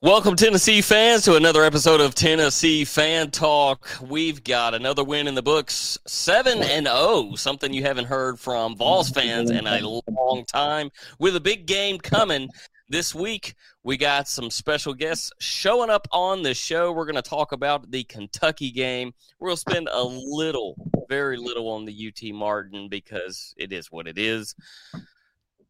Welcome, Tennessee fans, to another episode of Tennessee Fan Talk. We've got another win in the books, 7-0, something you haven't heard from Vols fans in a long time. With a big game coming this week, we got some special guests showing up on the show. We're going to talk about the Kentucky game. We'll spend a little, very little on the UT Martin because it is what it is,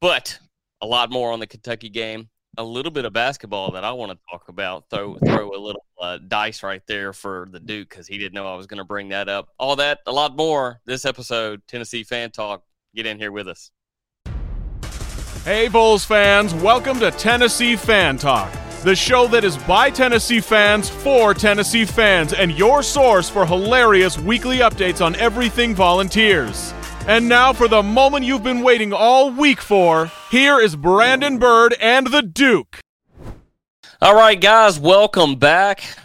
but a lot more on the Kentucky game. A little bit of basketball that I want to talk about. Throw a little dice right there for the Duke because he didn't know I was going to bring that up. All that, a lot more this episode, Tennessee Fan Talk. Get in here with us. Hey, Vols fans. Welcome to Tennessee Fan Talk, the show that is by Tennessee fans for Tennessee fans and your source for hilarious weekly updates on everything Volunteers. And now for the moment you've been waiting all week for, here is Brandon Bird and the Duke. All right, guys, welcome back.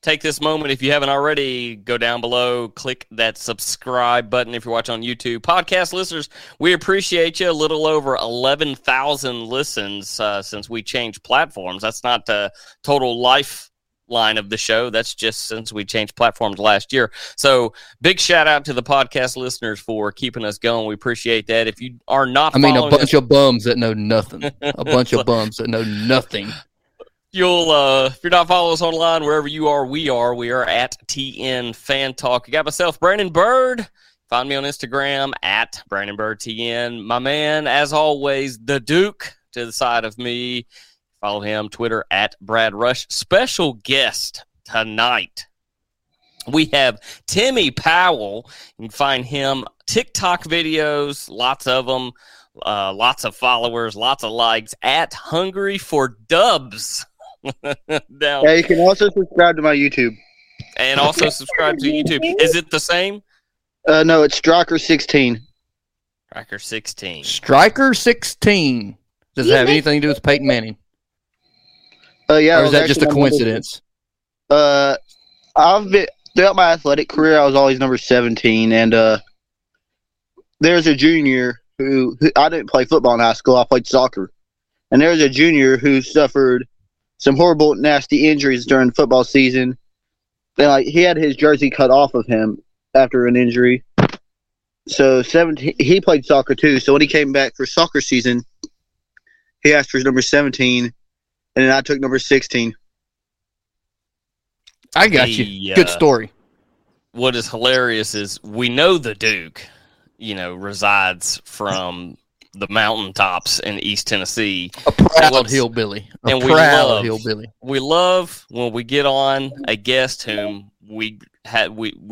Take this moment, if you haven't already, go down below, click that subscribe button if you're watching on YouTube. Podcast listeners, we appreciate you. A little over 11,000 listens since we changed platforms. That's not the total lifeline of the show. That's just since we changed platforms last year. So big shout out to the podcast listeners for keeping us going. We appreciate that. If you are not, a bunch of bums that know nothing, a bunch of bums that know nothing. You'll if you're not following us online, wherever you are, we are at TN Fan Talk. You got myself, Brandon Bird. Find me on Instagram at Brandon Bird TN. My man, as always, the Duke to the side of me. Follow him, Twitter, at Brad Rush. Special guest tonight, we have Timmy Powell. You can find him TikTok videos, lots of them, lots of followers, lots of likes, at Hungry for Dubs. Now, yeah, you can also subscribe to my YouTube. And also subscribe to YouTube. Is it the same? No, it's Striker 16. Striker 16. Striker 16. Does it have anything to do with Peyton Manning? Yeah, or is that just a coincidence? I've been throughout my athletic career. I was always number 17, and there's a junior who I didn't play football in high school. I played soccer, and there's a junior who suffered some horrible, nasty injuries during football season. And he had his jersey cut off of him after an injury. So 17, he played soccer too. So when he came back for soccer season, he asked for his number 17. And then I took number 16. I got you. Good story. What is hilarious is we know the Duke, resides from the mountaintops in East Tennessee. A proud hillbilly. And we love when we get on a guest whom we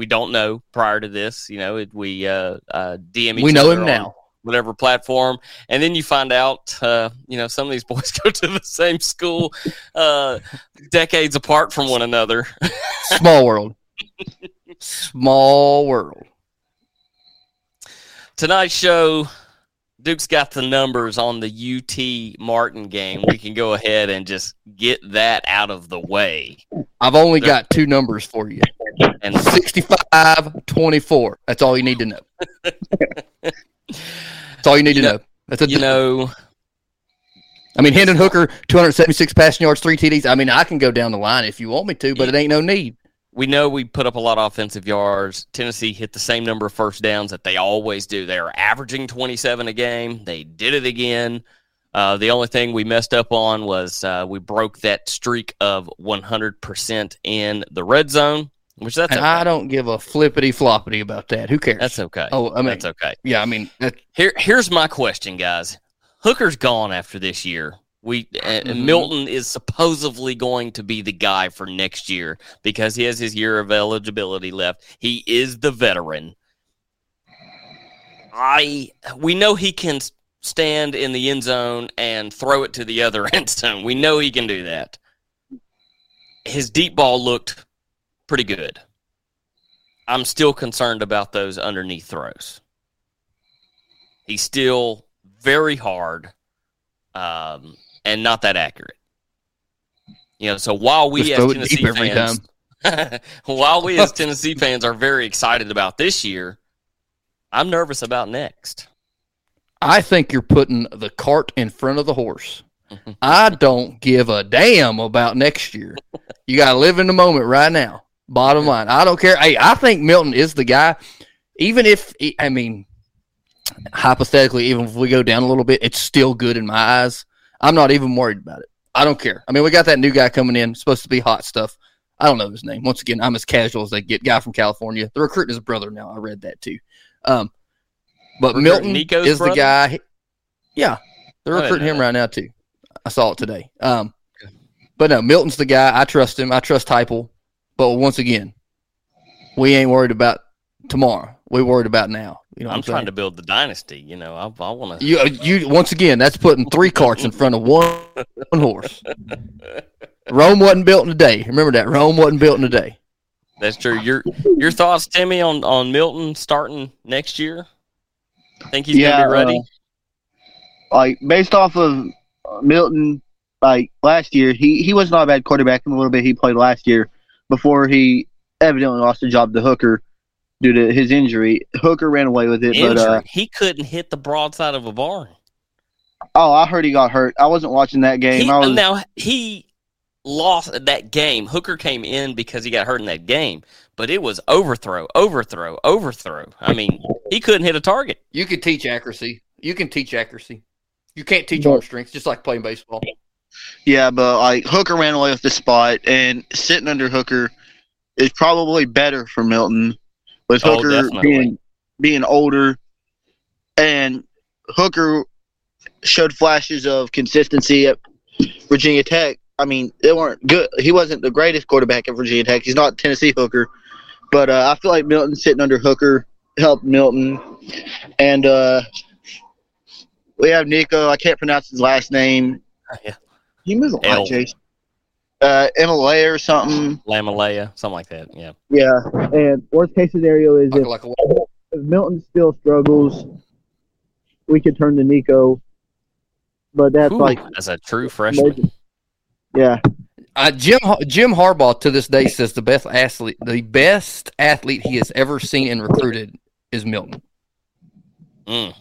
don't know prior to this. DM each other. We know him now. Whatever platform, and then you find out, some of these boys go to the same school decades apart from one another. Small world. Small world. Tonight's show, Duke's got the numbers on the UT Martin game. We can go ahead and just get that out of the way. I've only got two numbers for you. And 65-24. That's all you need to know. That's all you need to know. That's Hendon Hooker, 276 passing yards, 3 TDs. I mean, I can go down the line if you want me to, but it ain't no need. We know we put up a lot of offensive yards. Tennessee hit the same number of first downs that they always do. They are averaging 27 a game. They did it again. The only thing we messed up on was we broke that streak of 100% in the red zone. Okay. I don't give a flippity-floppity about that. Who cares? That's okay. That's okay. Yeah, Here's my question, guys. Hooker's gone after this year. Milton is supposedly going to be the guy for next year because he has his year of eligibility left. He is the veteran. We know he can stand in the end zone and throw it to the other end zone. We know he can do that. His deep ball looked pretty good. I'm still concerned about those underneath throws. He's still very hard and not that accurate. So while we as Tennessee fans are very excited about this year, I'm nervous about next. I think you're putting the cart in front of the horse. I don't give a damn about next year. You got to live in the moment right now. Bottom line, I don't care. Hey, I think Milton is the guy. Even if, I mean, hypothetically, even if we go down a little bit, it's still good in my eyes. I'm not even worried about it. I don't care. I mean, we got that new guy coming in, supposed to be hot stuff. I don't know his name. Once again, I'm as casual as they get. Guy from California. They're recruiting his brother now. I read that too. But Milton is the guy. Yeah, they're recruiting him right now too. I saw it today. But no, Milton's the guy. I trust him. I trust Heupel. But once again, we ain't worried about tomorrow. We're worried about now. You know I'm trying to build the dynasty. You know, I want to. You once again. That's putting three carts in front of one horse. Rome wasn't built in a day. Remember that. Rome wasn't built in a day. That's true. Your thoughts, Timmy, on Milton starting next year? Think he's gonna be ready? Like based off of Milton, like last year, he was not a bad quarterback in a little bit. He played last year before he evidently lost the job to Hooker due to his injury. Hooker ran away with it, but he couldn't hit the broadside of a barn. Oh, I heard he got hurt. I wasn't watching that game. He lost that game. Hooker came in because he got hurt in that game, but it was overthrow. I mean, he couldn't hit a target. You can teach accuracy. You can't teach arm strength, just like playing baseball. Yeah, but like Hooker ran away with the spot, and sitting under Hooker is probably better for Milton. With Hooker being older, and Hooker showed flashes of consistency at Virginia Tech. I mean, they weren't good. He wasn't the greatest quarterback at Virginia Tech. He's not Tennessee Hooker. But I feel like Milton sitting under Hooker helped Milton. And we have Nico. I can't pronounce his last name. Yeah. He moves a lot, Chase. Lamalea or something. Lamalea, something like that, yeah. Yeah, and worst case scenario is if Milton still struggles, we could turn to Nico. But that's a true freshman. Amazing. Yeah, Jim Harbaugh to this day says the best athlete he has ever seen and recruited is Milton. Mm.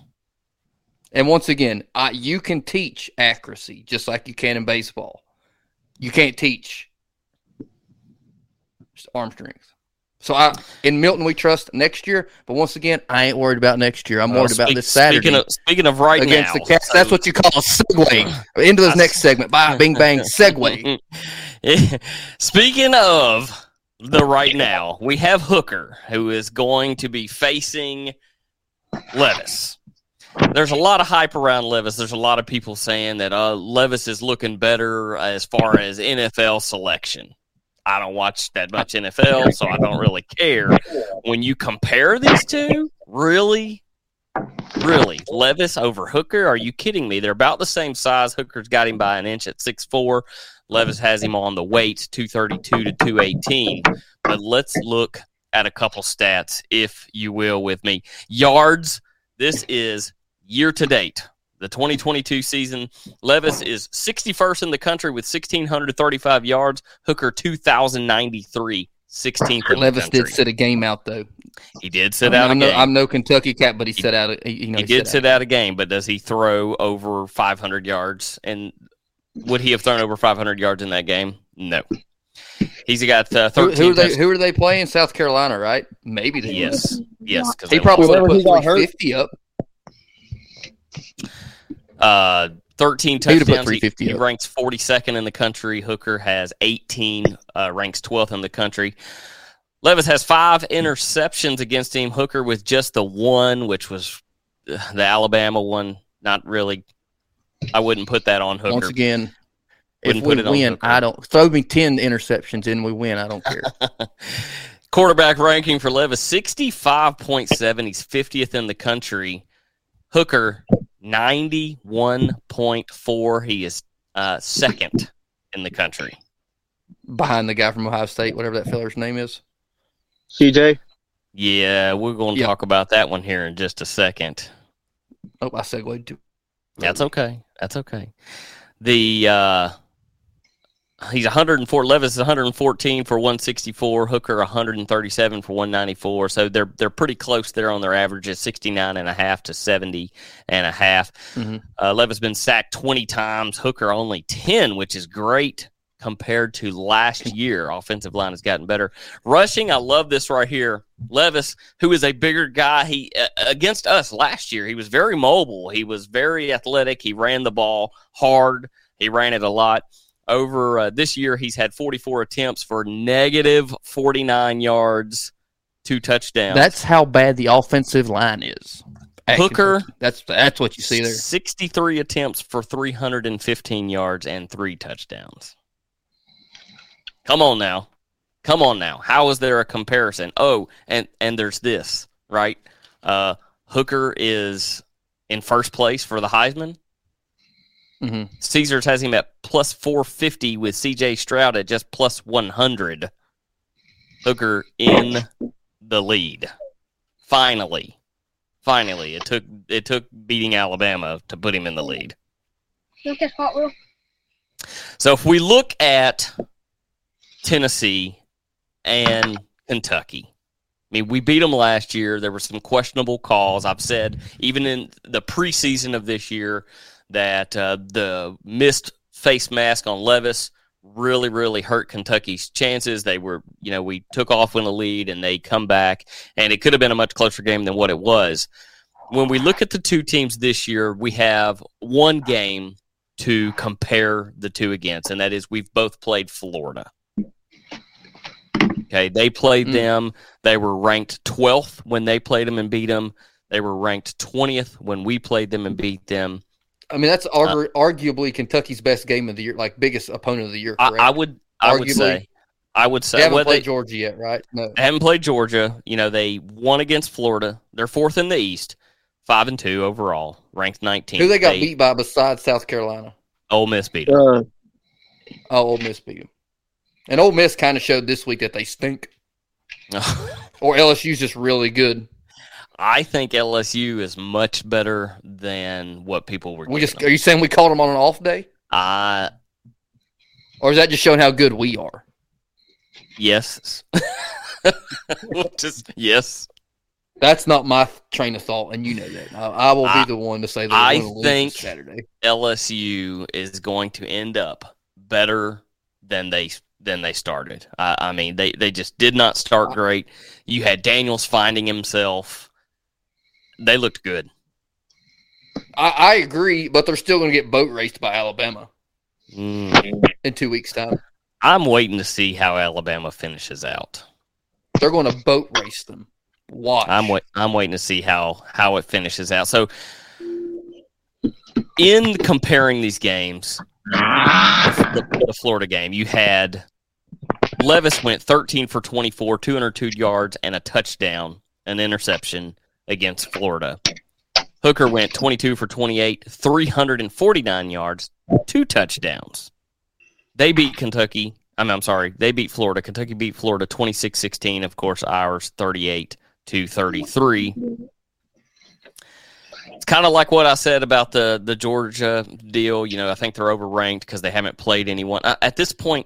And once again, you can teach accuracy just like you can in baseball. You can't teach just arm strength. So in Milton we trust next year, but once again, I ain't worried about next year. I'm worried about this Saturday. Speaking of right against now, the Cats, that's what you call a segue into this next segment. Bye, bing, bang, segue. Speaking of the right now, we have Hooker, who is going to be facing Levis. There's a lot of hype around Levis. There's a lot of people saying that Levis is looking better as far as NFL selection. I don't watch that much NFL, so I don't really care. When you compare these two, really, Levis over Hooker? Are you kidding me? They're about the same size. Hooker's got him by an inch at 6'4". Levis has him on the weight, 232 to 218. But let's look at a couple stats, if you will, with me. Yards, this is year-to-date. The 2022 season, Levis is 61st in the country with 1,635 yards. Hooker, 2,093, 16th in Levis the country. Did sit a game out, though. He did sit out a game. I'm no Kentucky cat, but he sat out a game. He did sit out a game, but does he throw over 500 yards? And would he have thrown over 500 yards in that game? No. He's got 13. Who are they playing? South Carolina, right? Maybe. Yes. He probably would have put 350 up. 13 touchdowns. He ranks 42nd in the country. Hooker has 18, ranks 12th in the country. Levis has 5 interceptions against him. Hooker with just the one, which was the Alabama one. Not really. I wouldn't put that on Hooker. Once again, if we win, I don't. Throw me 10 interceptions and we win. I don't care. Quarterback ranking for Levis, 65.7. He's 50th in the country. Hooker, 91.4. He is second in the country. Behind the guy from Ohio State, whatever that feller's name is. CJ? Yeah, we're going to talk about that one here in just a second. Oh, I segued too. That's okay. The He's 104. Levis is 114 for 164. Hooker 137 for 194. So they're pretty close there on their averages, 69.5 to 70.5. Mm-hmm. Levis been sacked 20 times. Hooker only 10, which is great compared to last year. Offensive line has gotten better. Rushing, I love this right here. Levis, who is a bigger guy, he against us last year, he was very mobile. He was very athletic. He ran the ball hard. He ran it a lot. Over this year, he's had 44 attempts for negative 49 yards, 2 touchdowns. That's how bad the offensive line is. Actually, Hooker, that's what you see there. 63 attempts for 315 yards and 3 touchdowns. Come on now. Come on now. How is there a comparison? Oh, and there's this, right? Hooker is in first place for the Heisman. Mm-hmm. Caesars has him at plus 450 with CJ Stroud at just plus 100. Hooker in the lead. Finally, it took beating Alabama to put him in the lead. So if we look at Tennessee and Kentucky, I mean, we beat them last year. There were some questionable calls. I've said even in the preseason of this year that the missed face mask on Levis really, really hurt Kentucky's chances. They were, you know, we took off in the lead and they come back, and it could have been a much closer game than what it was. When we look at the two teams this year, we have one game to compare the two against, and that is we've both played Florida. Okay, they played them. They were ranked 12th when they played them and beat them. They were ranked 20th when we played them and beat them. I mean, that's arguably Kentucky's best game of the year, like biggest opponent of the year. Correct? I would say. They haven't played Georgia yet, right? No. They haven't played Georgia. You know, they won against Florida. They're 4th in the East, 5-2 overall, ranked 19th. Who they got beat by besides South Carolina? Ole Miss beat them. Ole Miss beat them. And Ole Miss kind of showed this week that they stink. Or LSU's just really good. I think LSU is much better than what people were getting. Are you saying we called them on an off day? Or is that just showing how good we are? Yes. Yes. That's not my train of thought, and you know that. I will be the one to say that I think Saturday. LSU is going to end up better than they started. I mean, they just did not start great. You had Daniels finding himself. They looked good. I agree, but they're still going to get boat raced by Alabama in 2 weeks' time. I'm waiting to see how Alabama finishes out. They're going to boat race them. Watch. I'm waiting to see how it finishes out. So, in comparing these games, the Florida game, you had Levis went 13 for 24, 202 yards, and a touchdown, an interception against Florida. Hooker went 22 for 28, 349 yards, 2 touchdowns. They beat Kentucky. I'm sorry. They beat Florida. Kentucky beat Florida 26-16. Of course, ours 38-33. It's kind of like what I said about the Georgia deal. You know, I think they're overranked because they haven't played anyone. At this point,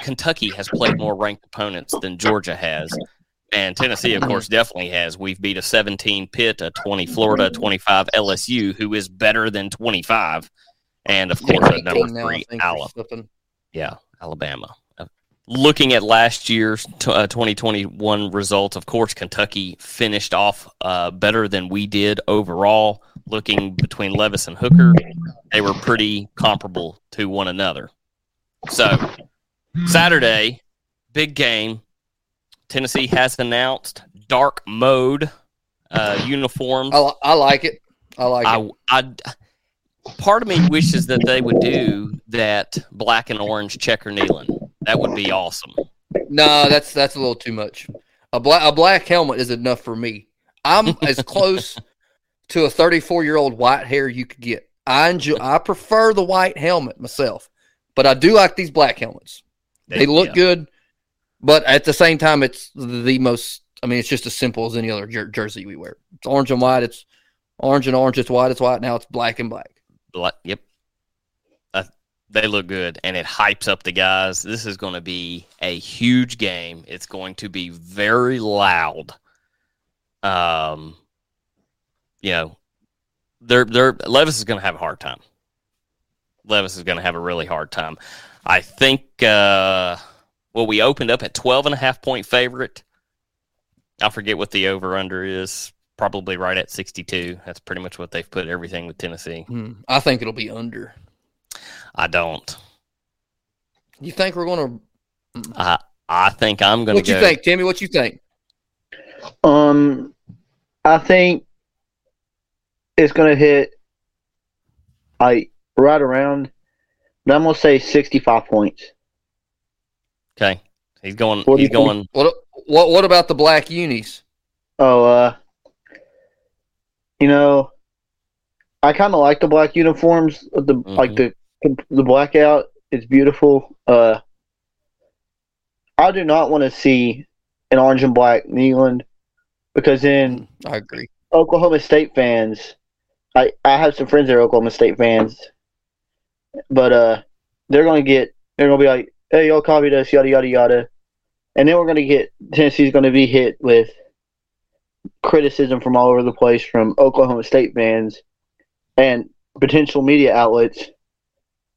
Kentucky has played more ranked opponents than Georgia has. And Tennessee, of course, definitely has. We've beat a 17 Pitt, a 20 Florida, a 25 LSU, who is better than 25. And, of course, a number 3 Alabama. Yeah, Alabama. Looking at last year's 2021 results, of course, Kentucky finished off better than we did overall. Looking between Levis and Hooker, they were pretty comparable to one another. So, Saturday, big game. Tennessee has announced dark mode uniforms. I like it. I like it. Part of me wishes that they would do that black and orange checker kneeling. That would be awesome. No, that's a little too much. A black helmet is enough for me. I'm as close to a 34-year-old white hair you could get. I prefer the white helmet myself, but I do like these black helmets. They look good, but at the same time, it's the most. I mean, it's just as simple as any other jersey we wear. It's orange and white. It's orange and orange. It's white. It's white. Now it's black and black. Yep. They look good, and it hypes up the guys. This is going to be a huge game. It's going to be very loud. You know, Levis is going to have a hard time. Levis is going to have a really hard time. I think, well, we opened up at 12.5-point favorite. I forget what the over-under is. Probably right at 62. That's pretty much what they've put everything with Tennessee. I think it'll be under. I don't. You think we're going to? I think I'm going to go. What you think, Timmy? What you think? I think it's going to hit right around, but I'm going to say 65 points. Okay. He's going. He's going. What about the black unis? Oh, you know, I kind of like the black uniforms. The blackout is beautiful. I do not want to see an orange and black New England, because then I agree. Oklahoma State fans, I have some friends that are Oklahoma State fans, but they're gonna be like, hey, y'all copied us, yada yada yada, and then we're gonna get Tennessee's gonna be hit with criticism from all over the place from Oklahoma State fans and potential media outlets,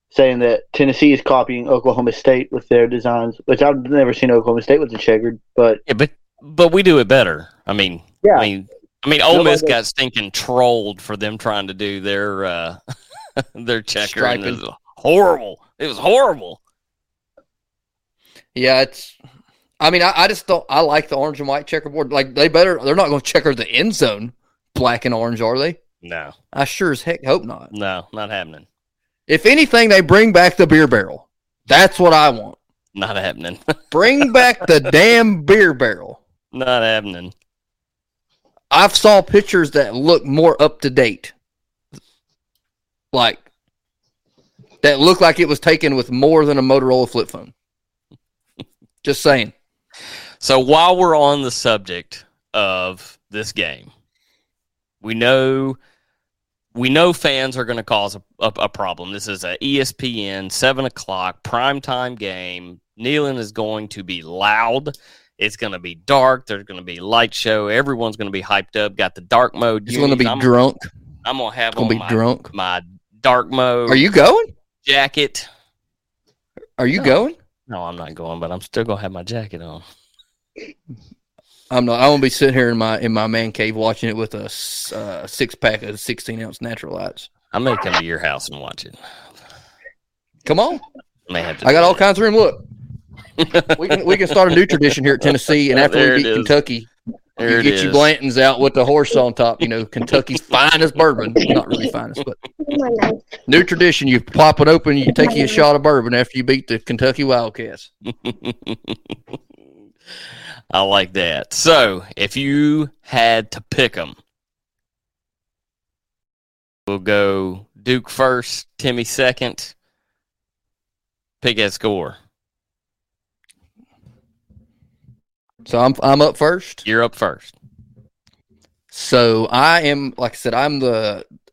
saying that Tennessee is copying Oklahoma State with their designs, which I've never seen Oklahoma State with the checkered. But yeah, but we do it better. I mean, Ole Miss got stinking trolled for them trying to do their their checker. And it was horrible. It was horrible. Yeah, it's. I mean, I just don't. I like the orange and white checkerboard. Like they're not going to checker the end zone black and orange, are they? No. I sure as heck hope not. No, not happening. If anything, they bring back the beer barrel. That's what I want. Not happening. Bring back the damn beer barrel. Not happening. I've saw pictures that look more up to date. Like, that look like it was taken with more than a Motorola flip phone. Just saying. So while we're on the subject of this game, we know fans are going to cause a problem. This is an ESPN, 7 o'clock, primetime game. Neyland is going to be loud. It's going to be dark. There's going to be light show. Everyone's going to be hyped up. Got the dark mode. It's going to be drunk. I'm going to have on my dark mode. Are you going? Jacket. Are you going? No, I'm not going, but I'm still going to have my jacket on. I'm not. I won't be sitting here in my man cave watching it with a 6-pack of 16-ounce Natural Lights. I may come to your house and watch it. Come on, I got all kinds of room. Look, we can start a new tradition here at Tennessee, and after we get Kentucky, you get you Blanton's out with the horse on top. You know, Kentucky's finest bourbon. Not really finest, but new tradition. You pop it open, you take you a shot of bourbon after you beat the Kentucky Wildcats. I like that. So, if you had to pick them, we'll go Duke first, Timmy second. Pick that score. So I'm up first. You're up first. So I am, like I said,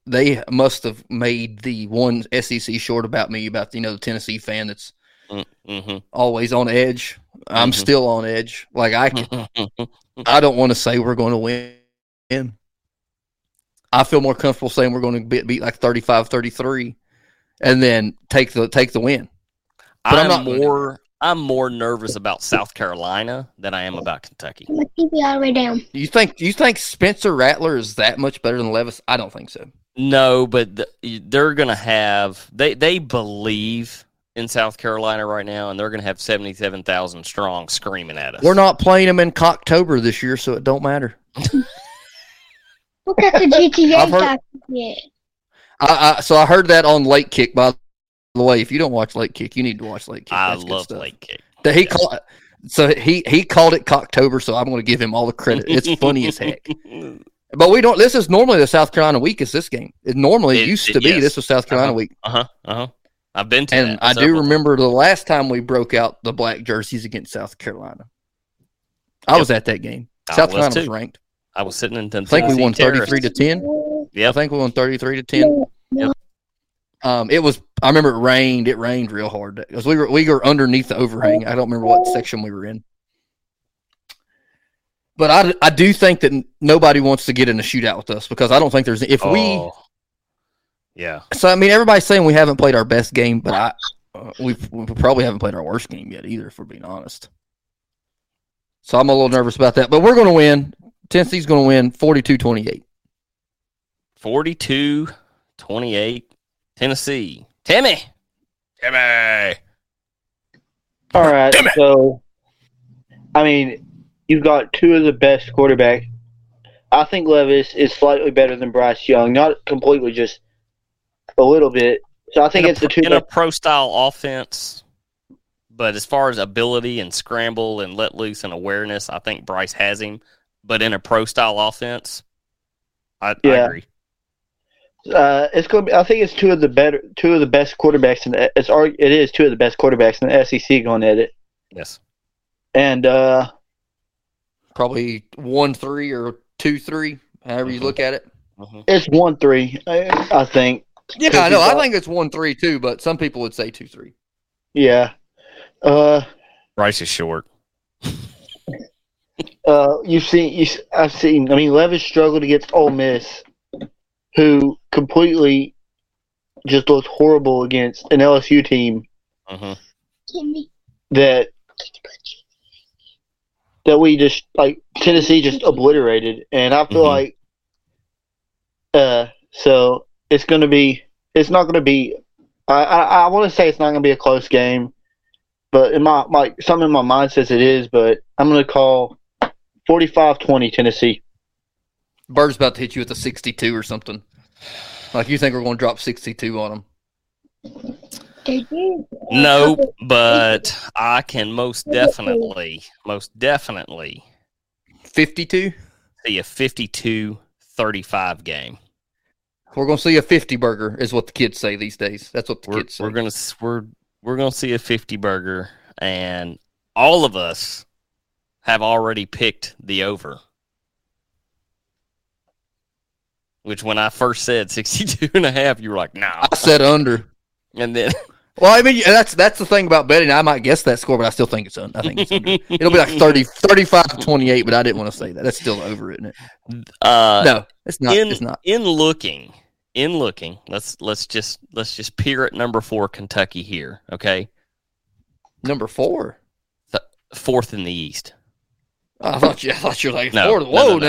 they must have made the one SEC short about me about the Tennessee fan that's always on edge. I'm still on edge. Like I don't want to say we're going to win. I feel more comfortable saying we're going to beat like 35-33, and then take the win. But I'm more nervous about South Carolina than I am about Kentucky. I'm gonna keep you all the way down. You think Spencer Rattler is that much better than Levis? I don't think so. No, but they're going to have they believe in South Carolina right now, and they're going to have 77,000 strong screaming at us. We're not playing them in Cocktober this year, so it don't matter. Look at the GTA guy. Yeah. So I heard that on Late Kick, by the way. If you don't watch Late Kick, you need to watch Late Kick. I love Late Kick. He called it Cocktober, so I'm going to give him all the credit. It's funny as heck. But we don't. This is normally the South Carolina week. Is this game? It normally used to be. Yes. This was South Carolina week. I've been to and that. I do remember the last time we broke out the black jerseys against South Carolina. I was at that game. South Carolina was ranked. I was sitting in Tennessee. I think we won 33-10. Yeah, I think we won 33-10. Yep. It was. I remember it rained. It rained real hard because we were underneath the overhang. I don't remember what section we were in. But I do think that nobody wants to get in a shootout with us because I don't think there's if we. Yeah. So I mean, everybody's saying we haven't played our best game, but we probably haven't played our worst game yet either, if we're being honest. So I'm a little nervous about that, but we're going to win. Tennessee's going to win 42-28. 42-28, Tennessee. Timmy. All right. Timmy. So, I mean, you've got two of the best quarterbacks. I think Levis is slightly better than Bryce Young, not completely, just a little bit. So I think it's the two in a pro-style offense. But as far as ability and scramble and let loose and awareness, I think Bryce has him. But in a pro-style offense, I agree. It's going. I think it's two of the best quarterbacks in the. It is two of the best quarterbacks in the SEC going at it. Yes. And probably 1-3 or 2-3, however you look at it. Mm-hmm. It's 1-3, I think. Yeah, I know. I think it's 1-3 too, but some people would say 2-3. Yeah. Bryce is short. I've seen. I mean, Levis struggled against Ole Miss, who completely just looked horrible against an LSU team that we just like Tennessee just obliterated, and I feel like so it's going to be. It's not going to be. I want to say it's not going to be a close game. But in my something in my mind says it is, but I'm going to call 45-20 Tennessee. Bird's about to hit you with a 62 or something. Like you think we're going to drop 62 on them? No, but I can most definitely 52. See a 52-35 game. We're going to see a 50 burger, is what the kids say these days. That's what the kids say. We're going to see a 50-burger, and all of us have already picked the over, which when I first said 62.5, you were like, nah. I said under. And then – well, I mean, that's the thing about betting. I might guess that score, but I still think it's under. I think it's under. It'll be like 35-28, but I didn't want to say that. That's still over, isn't it? No, it's not. In looking, let's just peer at number 4 Kentucky here, okay? Number 4, fourth in the East. I thought you were like fourth. No, whoa!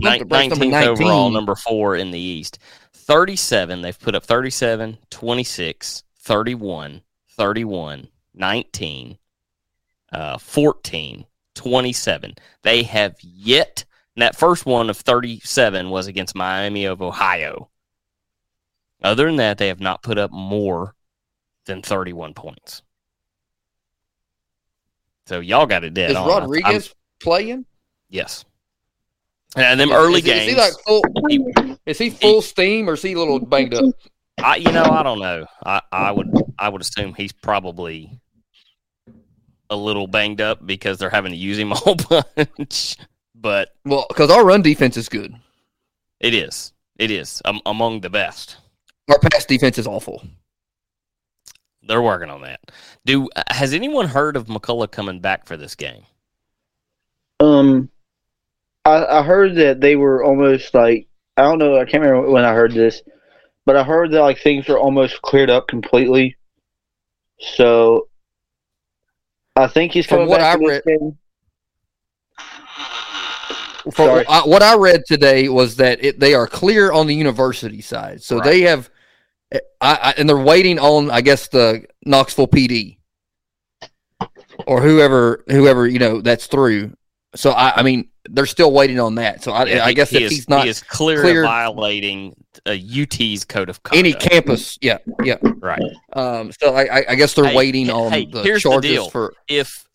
19th overall, number 4 in the East. 37. They've put up 37, 26, 31, 31, 19, 14, 27. They have yet. And that first one of 37 was against Miami of Ohio. Other than that, they have not put up more than 31 points. So y'all got it dead on. Is Rodriguez playing? Yes. And them early games. Is he full steam or is he a little banged up? I don't know. I would assume he's probably a little banged up because they're having to use him a whole bunch. Well, because our run defense is good. It is. It is among the best. Our pass defense is awful. They're working on that. Has anyone heard of McCullough coming back for this game? I heard that they were almost like I don't know. I can't remember when I heard this, but I heard that like things were almost cleared up completely. So I think he's coming back for this game. What I read today was that they are clear on the university side. So they have and they're waiting on, I guess, the Knoxville PD or whoever that's through. So, I mean, they're still waiting on that. So, I guess if he's not – he is clearly violating UT's code of conduct. Any campus, yeah. Right. So, I guess they're waiting on the here's charges the deal. For – If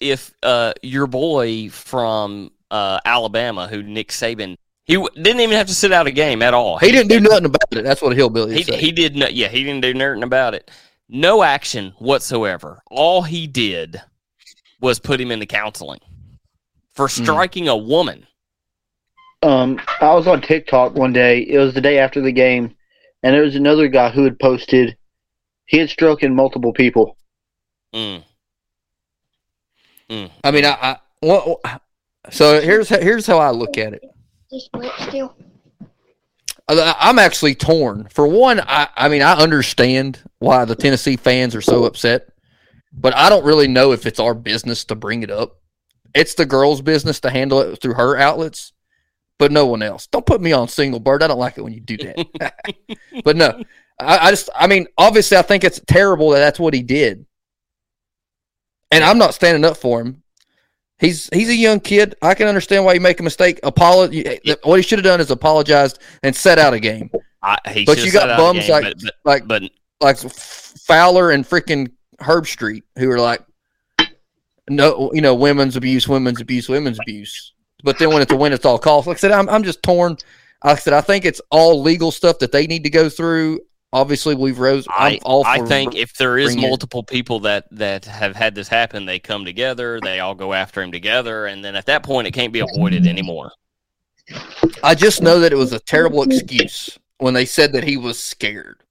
your boy from – Alabama, who Nick Saban, he didn't even have to sit out a game at all. He didn't do nothing about it. That's what a hillbilly said. He didn't do nothing about it. No action whatsoever. All he did was put him into counseling for striking a woman. I was on TikTok one day. It was the day after the game, and there was another guy who had posted He had stroking multiple people. I mean, so here's how I look at it. Just wait still. I'm actually torn. For one, I understand why the Tennessee fans are so upset, but I don't really know if it's our business to bring it up. It's the girl's business to handle it through her outlets, but no one else. Don't put me on Single Bird. I don't like it when you do that. But no, I mean, obviously I think it's terrible that that's what he did. And I'm not standing up for him. He's a young kid. I can understand why you make a mistake. What he should have done is apologized and set out a game. But you got bums game, like Fowler and freaking Herb Street who are like, no, you know, women's abuse. But then when it's a win, it's all cost. Like I said, I'm just torn. Like I said, I think it's all legal stuff that they need to go through. Obviously, we've rose. I think if there is multiple people that have had this happen, they come together, they all go after him together, and then at that point, it can't be avoided anymore. I just know that it was a terrible excuse when they said that he was scared.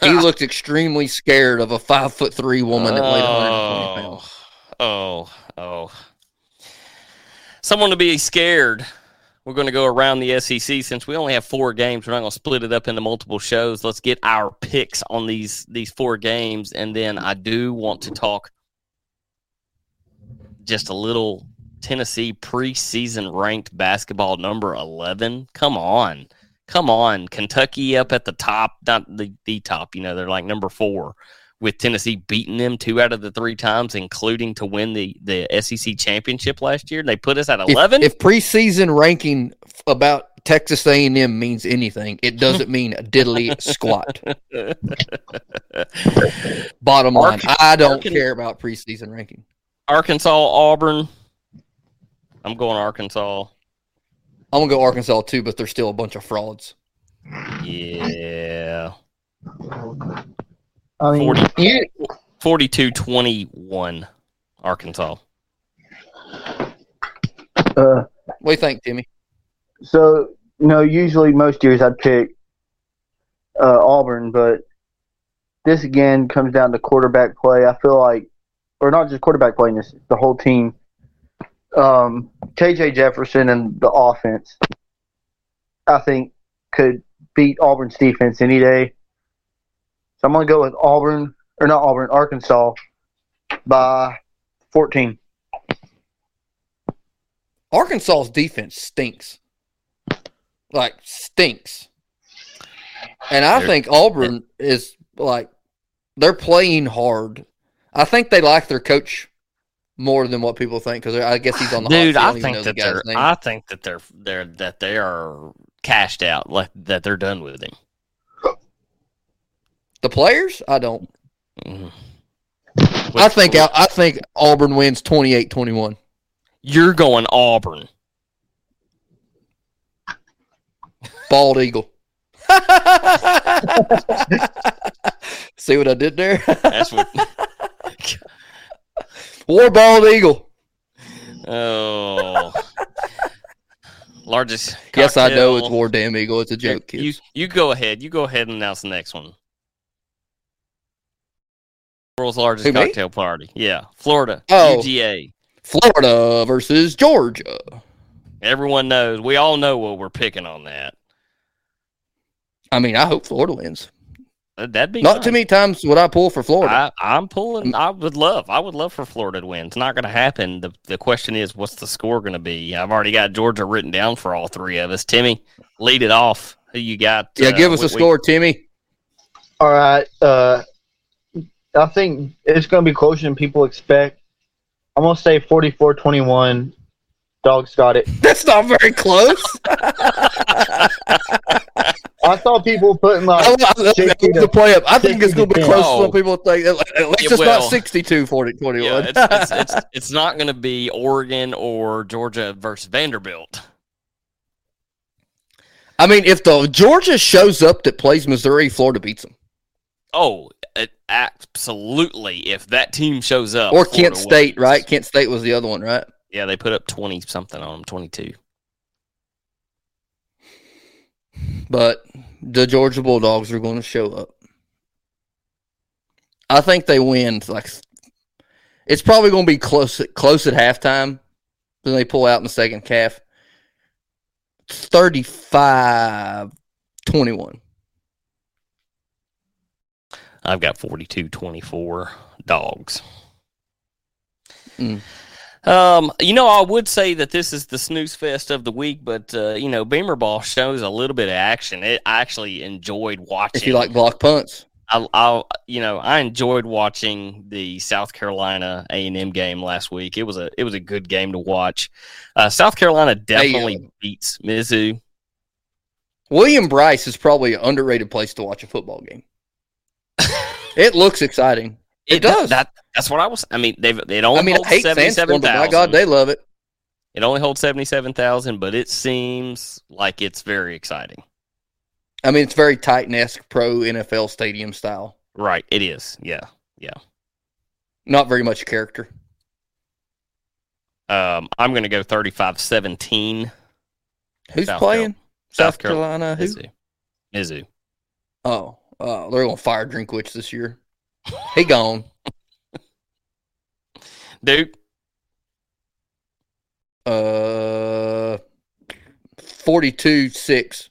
He looked extremely scared of a 5'3" woman that weighed 120 pounds. Oh. Someone to be scared. We're going to go around the SEC since we only have four games. We're not going to split it up into multiple shows. Let's get our picks on these four games, and then I do want to talk just a little Tennessee preseason ranked basketball number 11. Come on, Kentucky up at the top, not the top. You know they're like number 4, with Tennessee beating them 2 out of the 3 times, including to win the SEC championship last year. And they put us at 11. If preseason ranking about Texas A&M means anything, it doesn't mean a diddly squat. Bottom line, I don't care about preseason ranking. Arkansas, Auburn. I'm going Arkansas. I'm going to go Arkansas too, but they're still a bunch of frauds. Yeah. 42-21, Arkansas. What do you think, Timmy? So, you know, usually most years I'd pick Auburn, but this again comes down to quarterback play. I feel like, or not just quarterback play, it's the whole team. K.J. Jefferson and the offense, I think, could beat Auburn's defense any day. I'm going to go with Arkansas by 14. Arkansas's defense stinks. Like, stinks. And I think Auburn is, like, they're playing hard. I think they like their coach more than what people think because I guess he's on the hot seat. Dude, I think that they are cashed out, like that they're done with him. The players? I don't. I think Auburn wins 28-21. You're going Auburn. Bald Eagle. See what I did there? That's what. War Bald Eagle. Oh. Largest cocktail. Yes, I know it's War Damn Eagle. It's a joke, kids. You go ahead. You go ahead and announce the next one. World's largest cocktail party. Yeah. Florida. Oh, UGA. Florida versus Georgia. Everyone knows. We all know what we're picking on that. I mean, I hope Florida wins. That'd be not nice. Too many times would I pull for Florida. I would love for Florida to win. It's not going to happen. The question is, what's the score going to be? I've already got Georgia written down for all three of us. Timmy, lead it off. Who you got? Yeah, give us a score, Timmy. All right. I think it's going to be closer than people expect. I'm going to say 44-21. Dogs got it. That's not very close. I saw people putting like the play up. I think it's going to be close to what people think. At least it's not 62-40-21. Yeah, it's not going to be Oregon or Georgia versus Vanderbilt. I mean, if the Georgia shows up that plays Missouri, Florida beats them. Oh, absolutely. If that team shows up. Or Kent State, right? Kent State was the other one, right? Yeah, they put up 20-something on them, 22. But the Georgia Bulldogs are going to show up. I think they win. Like, it's probably going to be close at halftime. Then they pull out in the second half. 35-21. I've got 42-24 dogs. Mm. I would say that this is the snooze fest of the week, but, Beamer Ball shows a little bit of action. I actually enjoyed watching. If you like block punts. I enjoyed watching the South Carolina A&M game last week. It was a good game to watch. South Carolina definitely beats Mizzou. William Bryce is probably an underrated place to watch a football game. It looks exciting. It does. That's what I was. I mean, it only holds 77,000. My God, they love it. It only holds 77,000, but it seems like it's very exciting. I mean, it's very Titan-esque pro NFL stadium style. Right, it is. Yeah. Not very much character. I'm going to go 35-17. Who's playing? South Carolina. Who? Mizzou. Oh, they're going to fire Drinkwitz this year. He gone. Duke. 42-6.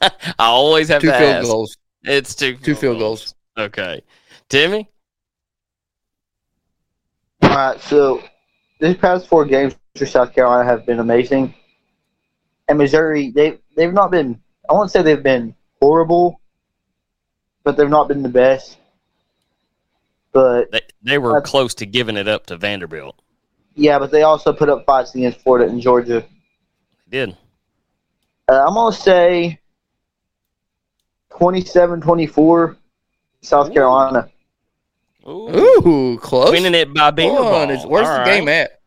I always have two field goals. It's two field goals. Okay. Timmy? All right, so these past four games for South Carolina have been amazing. And Missouri, they've not been – I won't say they've been horrible, but they've not been the best. But they were close to giving it up to Vanderbilt. Yeah, but they also put up fights against Florida and Georgia. They did. I'm going to say 27-24, South Carolina. Ooh, close. Winning it by being one. Where's the game at?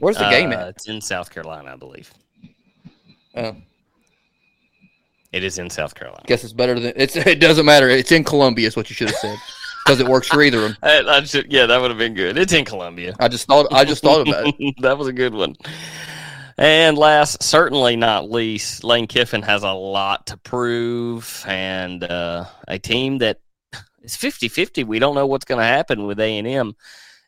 Where's the game at? It's in South Carolina, I believe. Oh. It is in South Carolina. Guess it's better than it doesn't matter. It's in Columbia is what you should have said. Because it works for either of them. That would have been good. It's in Columbia. I just thought about it. That was a good one. And last, certainly not least, Lane Kiffin has a lot to prove, and a team that is 50-50. We don't know what's going to happen with A&M.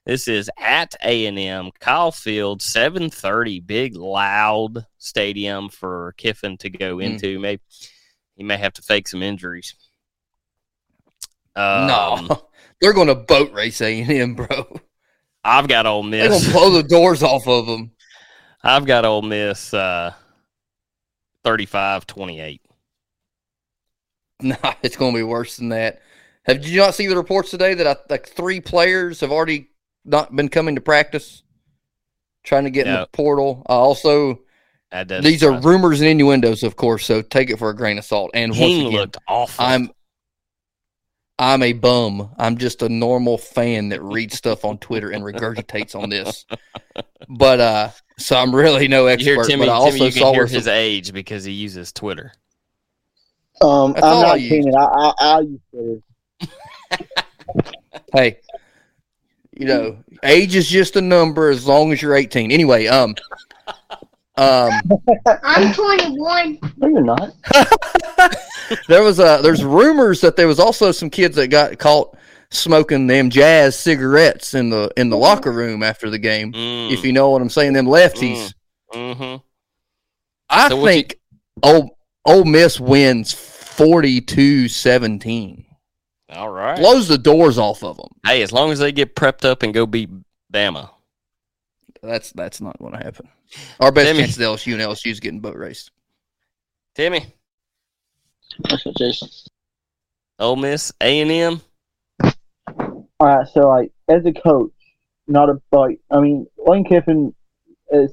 This is at A&M, Kyle Field, 7:30, big, loud stadium for Kiffin to go into. Maybe he may have to fake some injuries. No, they're going to boat race A&M, bro. I've got Ole Miss. They're going to blow the doors off of them. I've got Ole Miss 35-28. Nah, it's going to be worse than that. Did you not see the reports today that three players have already not been coming to practice, trying to get in the portal? These are rumors and innuendos, of course, so take it for a grain of salt. And King once again, looked awful. I'm a bum. I'm just a normal fan that reads stuff on Twitter and regurgitates on this. But so I'm really no expert. Timmy, but I also saw his age because he uses Twitter. I'm not kidding. I'll use Twitter. Hey, age is just a number as long as you're 18. Anyway, I'm 21. No, you're not. There's rumors that there was also some kids that got caught smoking them Jazz cigarettes in the locker room after the game. If you know what I'm saying, them lefties. Mm-hmm. I think Ole Miss wins 42-17. All right, blows the doors off of them. Hey, as long as they get prepped up and go beat Bama. That's not going to happen. Our best chance is LSU, and LSU's getting boat raced. Timmy. Ole Miss, A&M. All right, so, as a coach, Lane Kiffin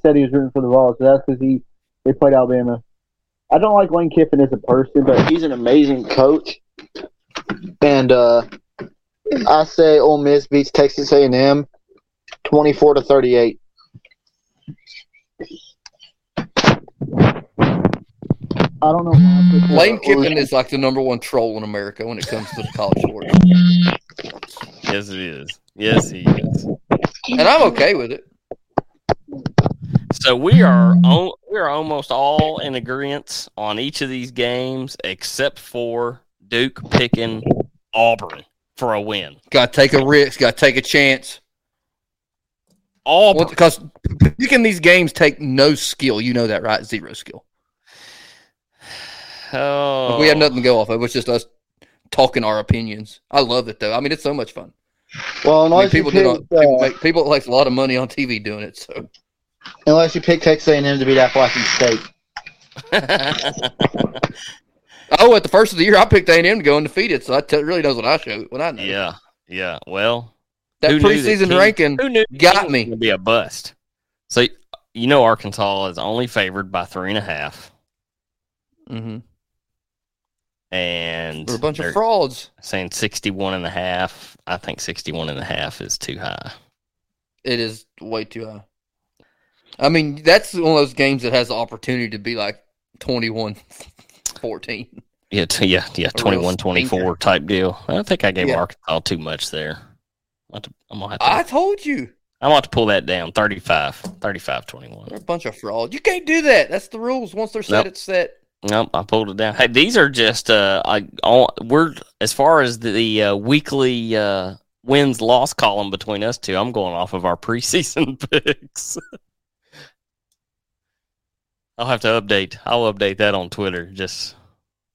said he was rooting for the Vols, so that's because they played Alabama. I don't like Lane Kiffin as a person, but he's an amazing coach. And I say Ole Miss beats Texas A&M 24-38. I don't know why. Lane Kiffin is like the number one troll in America when it comes to the college sport. Yes, it is. Yes, he is. And I'm okay with it. So we are almost all in agreement on each of these games except for Duke picking Auburn. for a win. Got to take a risk. Got to take a chance. All because picking these games take no skill. You know that, right? Zero skill. Oh, we had nothing to go off of. It was just us talking our opinions. I love it though. I mean, it's so much fun. Well, unless people make a lot of money on TV doing it. So, unless you pick Texas A&M to beat Appalachian State. Oh, at the first of the year, I picked A&M to go undefeated, so that really knows what I show. What I know. Yeah. Well, that preseason ranking got me. It'll be a bust. So you know, Arkansas is only favored by 3.5. Mm-hmm. And we're a bunch of frauds. Saying 61.5. I think 61.5 is too high. It is way too high. I mean, that's one of those games that has the opportunity to be like 21-14. Yeah, 21-24 type deal. I don't think I gave Arkansas too much there. I told you. I'm going to have to pull that down, 35-21. They're a bunch of frauds. You can't do that. That's the rules. Once they're set, it's set. Nope, I pulled it down. Hey, these are just we're as far as the weekly wins-loss column between us two, I'm going off of our preseason picks. I'll have to update. I'll update that on Twitter. Just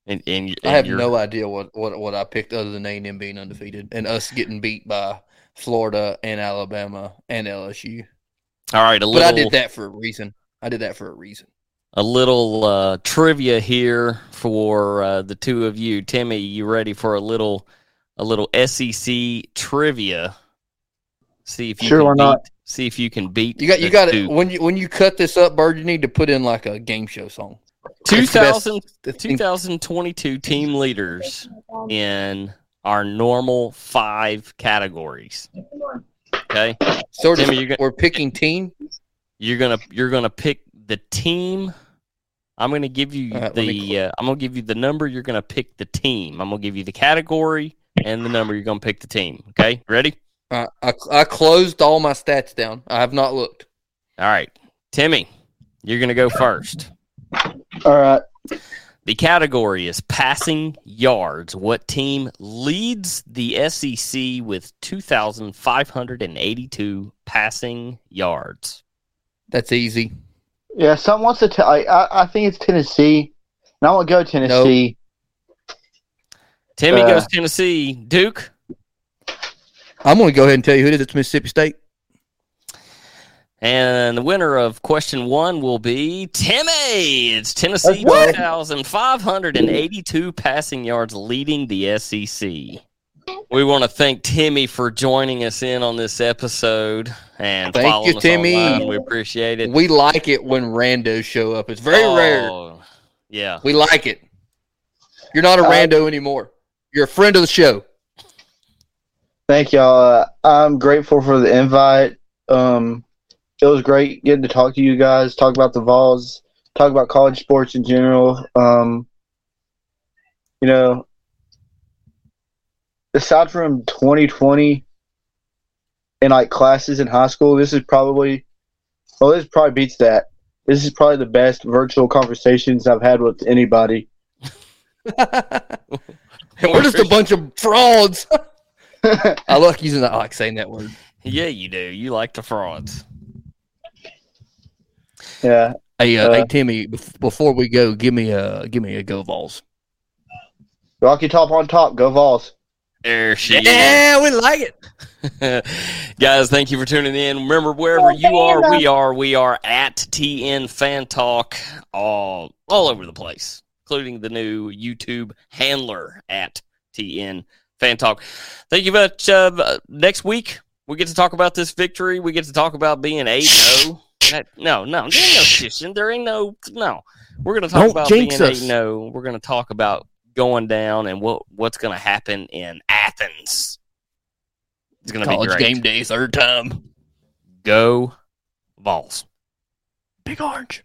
I have no idea what I picked other than A&M being undefeated and us getting beat by Florida and Alabama and LSU. All right, but I did that for a reason. A little trivia here for the two of you. Timmy, you ready for a little SEC trivia? See if you can see if you can beat. You got it. When you cut this up, Bird, you need to put in like a game show song. 2022 team leaders in our normal 5 categories. Okay, so Timmy, we're picking team. You're gonna pick the team. I'm gonna give you I'm gonna give you the number. You're gonna pick the team. I'm gonna give you the category and the number. You're gonna pick the team. Okay, ready? I closed all my stats down. I have not looked. All right, Timmy, you're gonna go first. All right. The category is passing yards. What team leads the SEC with 2,582 passing yards? That's easy. Yeah, someone wants to tell. I think it's Tennessee, and I want to go Tennessee. Nope. Timmy goes Tennessee. Duke? I'm going to go ahead and tell you who it is. It's Mississippi State. And the winner of question 1 will be Timmy. It's Tennessee, 2,582 passing yards, leading the SEC. We want to thank Timmy for joining us in on this episode and following us online. We appreciate it. We like it when randos show up. It's very rare. Yeah. We like it. You're not a rando anymore. You're a friend of the show. Thank y'all. I'm grateful for the invite. It was great getting to talk to you guys, talk about the Vols, talk about college sports in general. You know, aside from 2020 and like classes in high school, this probably beats that. This is probably the best virtual conversations I've had with anybody. We're just a bunch of frauds. I like using that. I like saying that word. Yeah, you do. You like the frauds. Yeah. Hey, Timmy. Before we go, give me a go Vols. Rocky Top on top. Go Vols. There she is. We like it. Guys, thank you for tuning in. Remember, wherever you are, we are at TN Fan Talk all over the place, including the new YouTube handler at TN Fan Talk. Thank you much. Next week, we get to talk about this victory. We get to talk about being 8-0. No, there ain't no shishing. There ain't no. We're going to talk about being 8-0. We're going to talk about going down and what's going to happen in Athens. It's going to be great. College game day, third time. Go Vols. Big Orange.